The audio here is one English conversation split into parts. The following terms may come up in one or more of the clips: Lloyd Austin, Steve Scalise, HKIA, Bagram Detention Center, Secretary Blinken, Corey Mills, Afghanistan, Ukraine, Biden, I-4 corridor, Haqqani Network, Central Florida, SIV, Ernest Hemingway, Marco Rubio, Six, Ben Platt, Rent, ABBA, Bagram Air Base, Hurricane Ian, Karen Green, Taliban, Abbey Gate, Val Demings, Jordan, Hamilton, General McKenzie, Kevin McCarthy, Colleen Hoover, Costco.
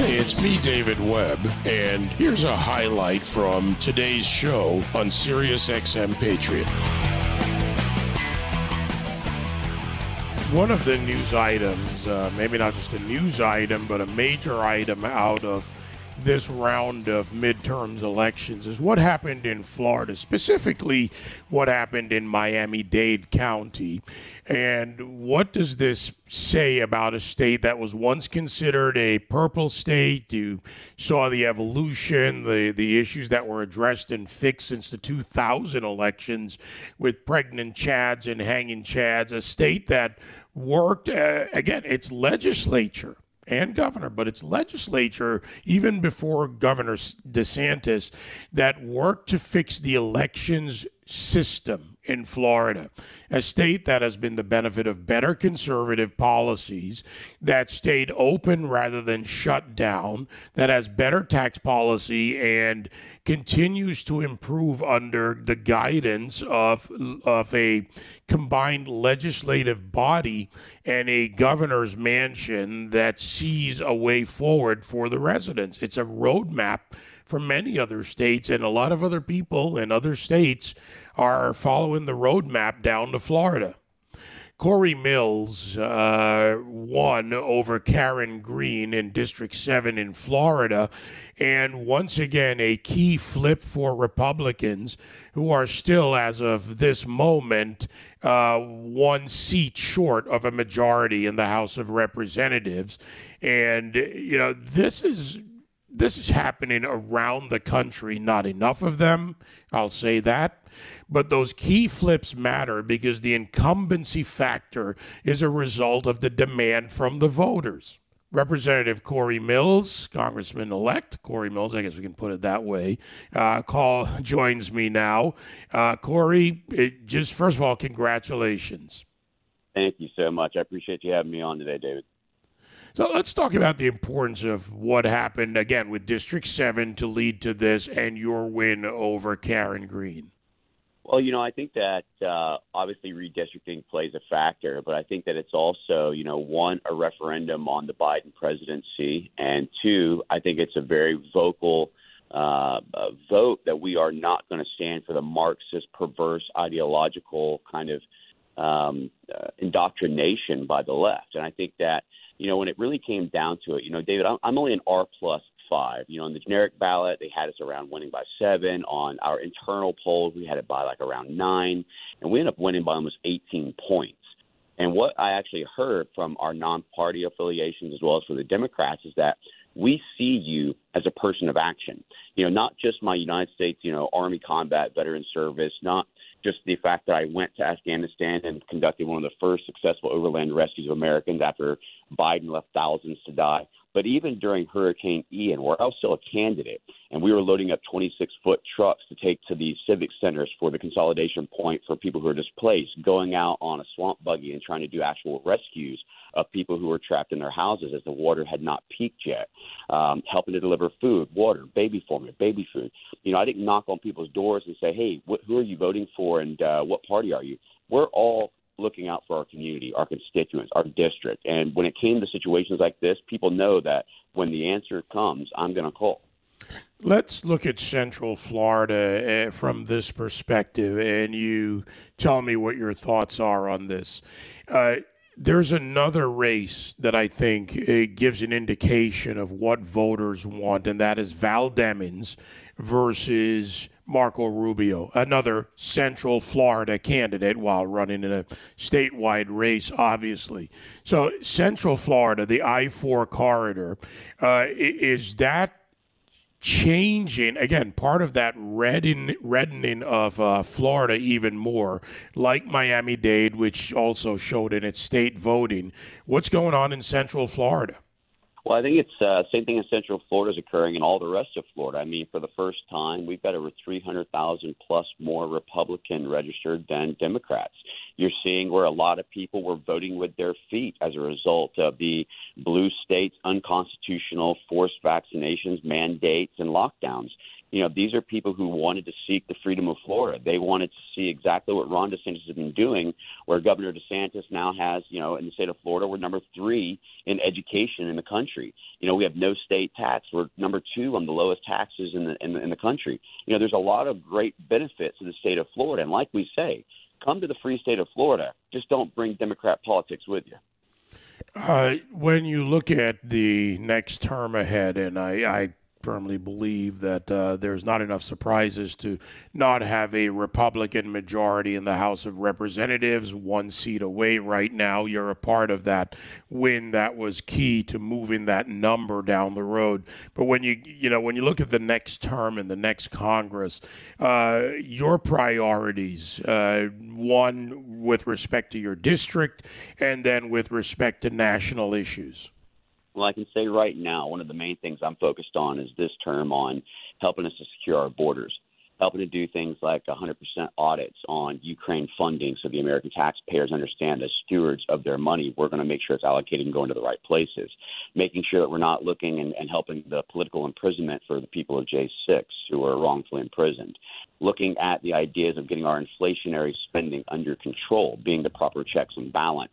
Hey, it's V David Webb, and here's a highlight from today's show on Sirius XM Patriot. One of the news items, maybe not just a news item, but a major item out of this round of midterms elections is what happened in Florida, specifically what happened in Miami-Dade County. And what does this say about a state that was once considered a purple state? You saw the evolution, the issues that were addressed and fixed since the 2000 elections with pregnant Chads and hanging Chads, a state that worked, again, its legislature and governor, but its legislature, even before Governor DeSantis, that worked to fix the elections system in Florida, a state that has been the benefit of better conservative policies, that stayed open rather than shut down, that has better tax policy and continues to improve under the guidance of a combined legislative body and a governor's mansion that sees a way forward for the residents. It's a roadmap for many other states, and a lot of other people in other states are following the roadmap down to Florida. Corey Mills won over Karen Green in District 7 in Florida, and once again a key flip for Republicans who are still, as of this moment, one seat short of a majority in the House of Representatives. And, you know, this is happening around the country. Not enough of them, I'll say that. But those key flips matter because the incumbency factor is a result of the demand from the voters. Representative Corey Mills, Congressman-elect Corey Mills, I guess we can put it that way, joins me now. Corey, just first of all, congratulations. Thank you so much. I appreciate you having me on today, David. So let's talk about the importance of what happened, again, with District 7 to lead to this and your win over Karen Green. Well, you know, I think that obviously redistricting plays a factor, but I think that it's also, you know, one, a referendum on the Biden presidency, and two, I think it's a very vocal vote that we are not going to stand for the Marxist, perverse, ideological kind of indoctrination by the left. And I think that, you know, when it really came down to it, you know, David, I'm only an R+5. You know, on the generic ballot, they had us around winning by 7. On our internal polls, we had it by like around 9. And we ended up winning by almost 18 points. And what I actually heard from our non-party affiliations as well as for the Democrats is that we see you as a person of action. You know, not just my United States, you know, Army combat veteran service, not just the fact that I went to Afghanistan and conducted one of the first successful overland rescues of Americans after Biden left thousands to die. But even during Hurricane Ian, where I was still a candidate, and we were loading up 26-foot trucks to take to the civic centers for the consolidation point for people who are displaced, going out on a swamp buggy and trying to do actual rescues of people who were trapped in their houses as the water had not peaked yet, helping to deliver food, water, baby formula, baby food. You know, I didn't knock on people's doors and say, hey, who are you voting for and what party are you? We're all looking out for our community, our constituents, our district. And when it came to situations like this, people know that when the answer comes, I'm going to call. Let's look at Central Florida from this perspective, and you tell me what your thoughts are on this. There's another race that I think gives an indication of what voters want, and that is Val Demings versus Marco Rubio, another Central Florida candidate while running in a statewide race, obviously. So Central Florida, the I-4 corridor, is that changing, again, part of that reddening of Florida even more, like Miami-Dade, which also showed in its state voting? What's going on in Central Florida? Well, I think it's the same thing in Central Florida is occurring in all the rest of Florida. I mean, for the first time, we've got over 300,000 plus more Republican registered than Democrats. You're seeing where a lot of people were voting with their feet as a result of the blue states' unconstitutional forced vaccinations, mandates, and lockdowns. You know, these are people who wanted to seek the freedom of Florida. They wanted to see exactly what Ron DeSantis has been doing, where Governor DeSantis now has, you know, in the state of Florida, we're number 3 in education in the country. You know, we have no state tax. We're number 2 on the lowest taxes in the country. You know, there's a lot of great benefits to the state of Florida. And like we say, come to the free state of Florida. Just don't bring Democrat politics with you. When you look at the next term ahead, and I firmly believe that there's not enough surprises to not have a Republican majority in the House of Representatives, 1 seat away right now. You're a part of that win that was key to moving that number down the road. But when you look at the next term and the next Congress, your priorities, one with respect to your district and then with respect to national issues. Well, I can say right now, one of the main things I'm focused on is this term on helping us to secure our borders, helping to do things like 100% audits on Ukraine funding so the American taxpayers understand as stewards of their money, we're going to make sure it's allocated and going to the right places, making sure that we're not looking and helping the political imprisonment for the people of J6 who are wrongfully imprisoned, looking at the ideas of getting our inflationary spending under control, being the proper checks and balance,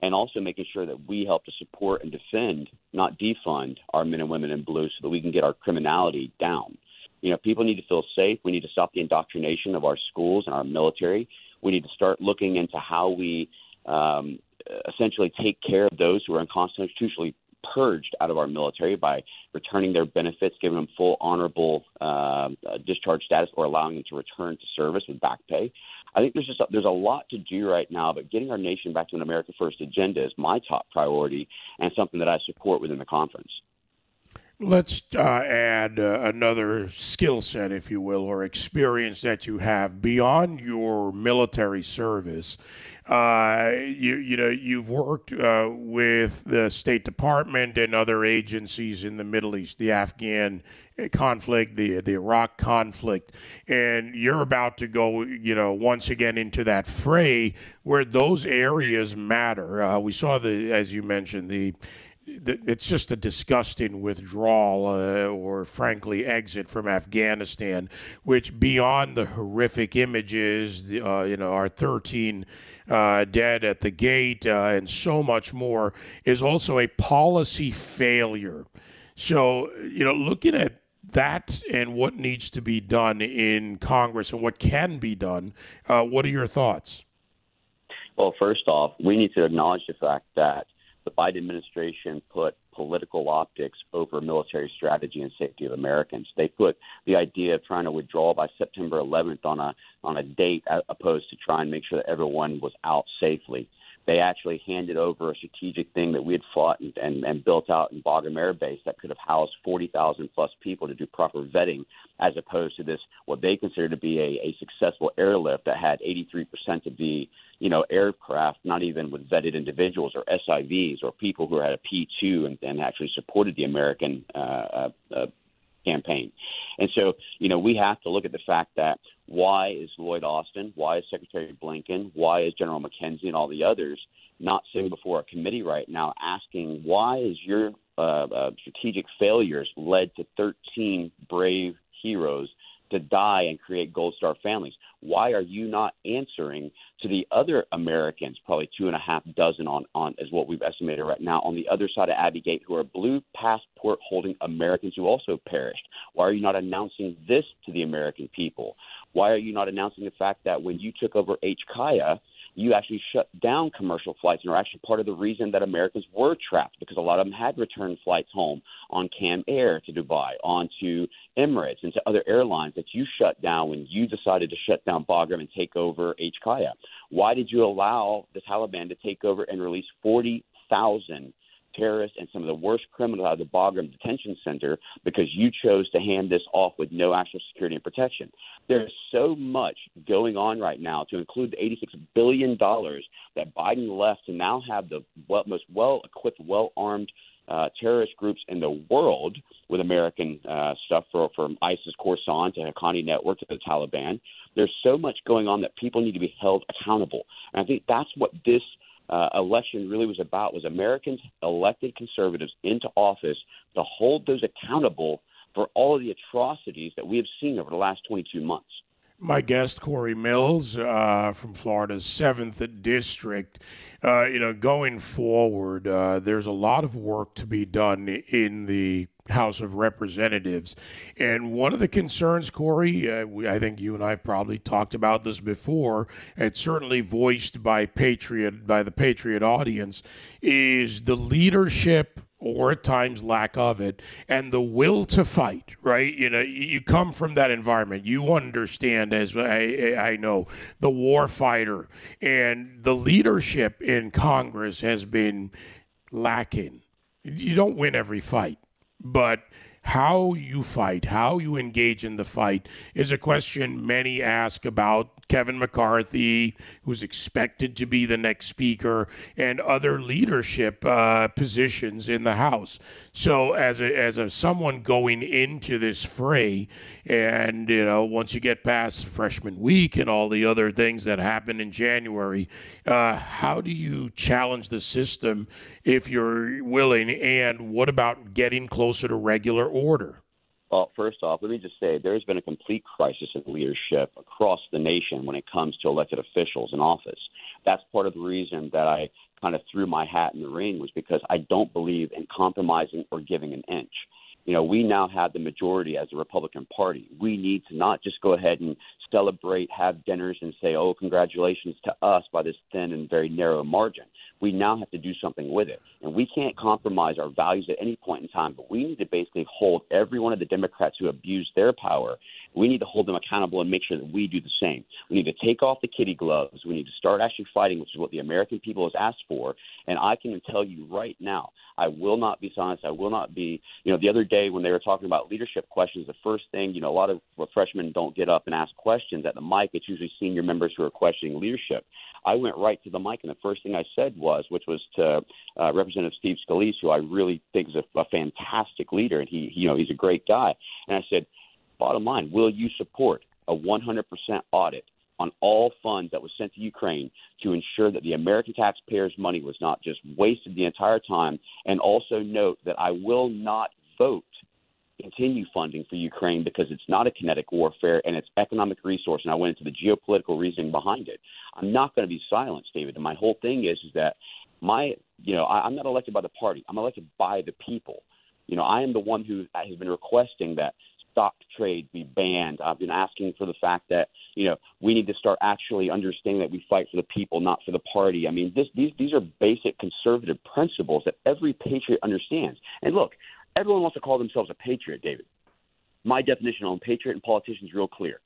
and also making sure that we help to support and defend, not defund, our men and women in blue so that we can get our criminality down. You know, people need to feel safe. We need to stop the indoctrination of our schools and our military. We need to start looking into how we essentially take care of those who are unconstitutionally purged out of our military by returning their benefits, giving them full honorable discharge status, or allowing them to return to service with back pay. I think there's a lot to do right now, but getting our nation back to an America First agenda is my top priority and something that I support within the conference. Let's add another skill set, if you will, or experience that you have beyond your military service. You've worked with the State Department and other agencies in the Middle East, the Afghan conflict, the Iraq conflict, and you're about to go, once again into that fray where those areas matter. We saw as you mentioned, it's just a disgusting withdrawal or, frankly, exit from Afghanistan, which beyond the horrific images, our 13 dead at the gate and so much more, is also a policy failure. So, looking at that and what needs to be done in Congress and what can be done, what are your thoughts? Well, first off, we need to acknowledge the fact that the Biden administration put political optics over military strategy and safety of Americans. They put the idea of trying to withdraw by September 11th on a date as opposed to trying to make sure that everyone was out safely. They actually handed over a strategic thing that we had fought and built out in Bagram Air Base that could have housed 40,000 plus people to do proper vetting, as opposed to this, what they consider to be a successful airlift that had 83% of the aircraft not even with vetted individuals or SIVs or people who had a P2 and actually supported the American campaign. And so, we have to look at the fact that why is Lloyd Austin, why is Secretary Blinken, why is General McKenzie and all the others not sitting before a committee right now asking why is your strategic failures led to 13 brave heroes to die and create Gold Star families? Why are you not answering to the other Americans, probably 2.5 dozen on is what we've estimated right now, on the other side of Abbey Gate who are blue passport holding Americans who also perished? Why are you not announcing this to the American people? Why are you not announcing the fact that when you took over HKIA, you actually shut down commercial flights and are actually part of the reason that Americans were trapped, because a lot of them had returned flights home on Cam Air to Dubai, on to Emirates and to other airlines that you shut down when you decided to shut down Bagram and take over HKIA? Why did you allow the Taliban to take over and release 40,000 terrorists and some of the worst criminals out of the Bagram Detention Center because you chose to hand this off with no actual security and protection? There's so much going on right now, to include the $86 billion that Biden left to now have the most well-equipped, well-armed terrorist groups in the world with American stuff from ISIS Khorasan to Haqqani Network to the Taliban. There's so much going on that people need to be held accountable. And I think that's what this election really was about, was Americans elected conservatives into office to hold those accountable for all of the atrocities that we have seen over the last 22 months. My guest, Corey Mills, from Florida's 7th District. Going forward, there's a lot of work to be done in the House of Representatives. And one of the concerns, Corey, I think you and I have probably talked about this before, it's certainly voiced by the Patriot audience, is the leadership or at times lack of it, and the will to fight, right? You come from that environment. You understand, as I know, the war fighter. And the leadership in Congress has been lacking. You don't win every fight. But how you fight, how you engage in the fight is a question many ask about Kevin McCarthy, who's expected to be the next speaker, and other leadership positions in the House. So as a someone going into this fray, and once you get past freshman week and all the other things that happen in January, how do you challenge the system if you're willing? And what about getting closer to regular order? Well, first off, let me just say there's been a complete crisis of leadership across the nation when it comes to elected officials in office. That's part of the reason that I kind of threw my hat in the ring, was because I don't believe in compromising or giving an inch. We now have the majority as the Republican Party. We need to not just go ahead and celebrate, have dinners, and say, oh, congratulations to us by this thin and very narrow margin. We now have to do something with it. And we can't compromise our values at any point in time, but we need to basically hold every one of the Democrats who abuse their power. We need to hold them accountable and make sure that we do the same. We need to take off the kitty gloves. We need to start actually fighting, which is what the American people has asked for. And I can tell you right now, I will not be silenced. I will not be, the other day when they were talking about leadership questions, the first thing, a lot of freshmen don't get up and ask questions at the mic. It's usually senior members who are questioning leadership. I went right to the mic, and the first thing I said was to Representative Steve Scalise, who I really think is a fantastic leader, and he's a great guy. And I said, bottom line, will you support a 100% audit on all funds that was sent to Ukraine to ensure that the American taxpayers' money was not just wasted the entire time? And also note that I will not vote continue funding for Ukraine because it's not a kinetic warfare and it's economic resource. And I went into the geopolitical reasoning behind it. I'm not going to be silenced, David. And my whole thing is that I'm not elected by the party. I'm elected by the people. I am the one who has been requesting that stock trade be banned. I've been asking for the fact that, we need to start actually understanding that we fight for the people, not for the party. I mean, these are basic conservative principles that every patriot understands. And look, everyone wants to call themselves a patriot, David. My definition on patriot and politicians is real clear.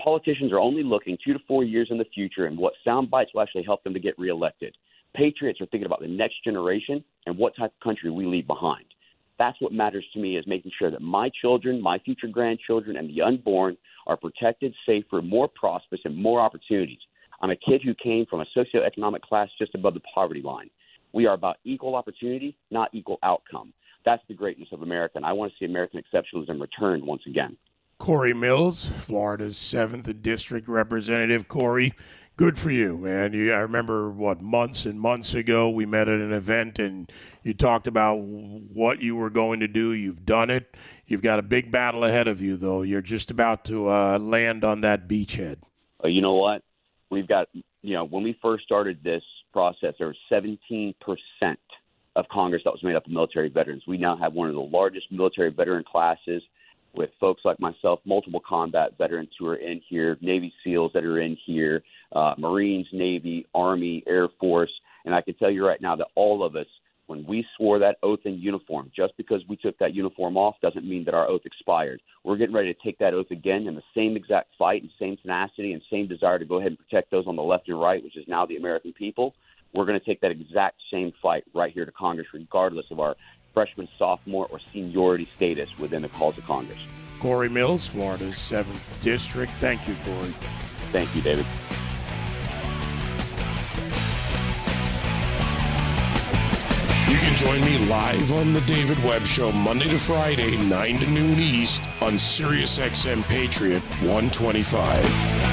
Politicians are only looking 2 to 4 years in the future and what sound bites will actually help them to get reelected. Patriots are thinking about the next generation and what type of country we leave behind. That's what matters to me, is making sure that my children, my future grandchildren, and the unborn are protected, safer, more prosperous, and more opportunities. I'm a kid who came from a socioeconomic class just above the poverty line. We are about equal opportunity, not equal outcome. That's the greatness of America, and I want to see American exceptionalism returned once again. Corey Mills, Florida's 7th District Representative. Corey, good for you, man. I remember, months and months ago we met at an event, and you talked about what you were going to do. You've done it. You've got a big battle ahead of you, though. You're just about to land on that beachhead. You know what? We've got, when we first started this process, there was 17% of Congress that was made up of military veterans. We now have one of the largest military veteran classes, with folks like myself, multiple combat veterans who are in here, Navy SEALs that are in here, Marines, Navy, Army, Air Force. And I can tell you right now that all of us, when we swore that oath in uniform, just because we took that uniform off doesn't mean that our oath expired. We're getting ready to take that oath again in the same exact fight and same tenacity and same desire to go ahead and protect those on the left and right, which is now the American people. We're going to take that exact same fight right here to Congress, regardless of our freshman, sophomore, or seniority status within the halls of Congress. Corey Mills, Florida's 7th District. Thank you, Corey. Thank you, David. You can join me live on The David Webb Show, Monday to Friday, 9 to noon East, on Sirius XM Patriot 125.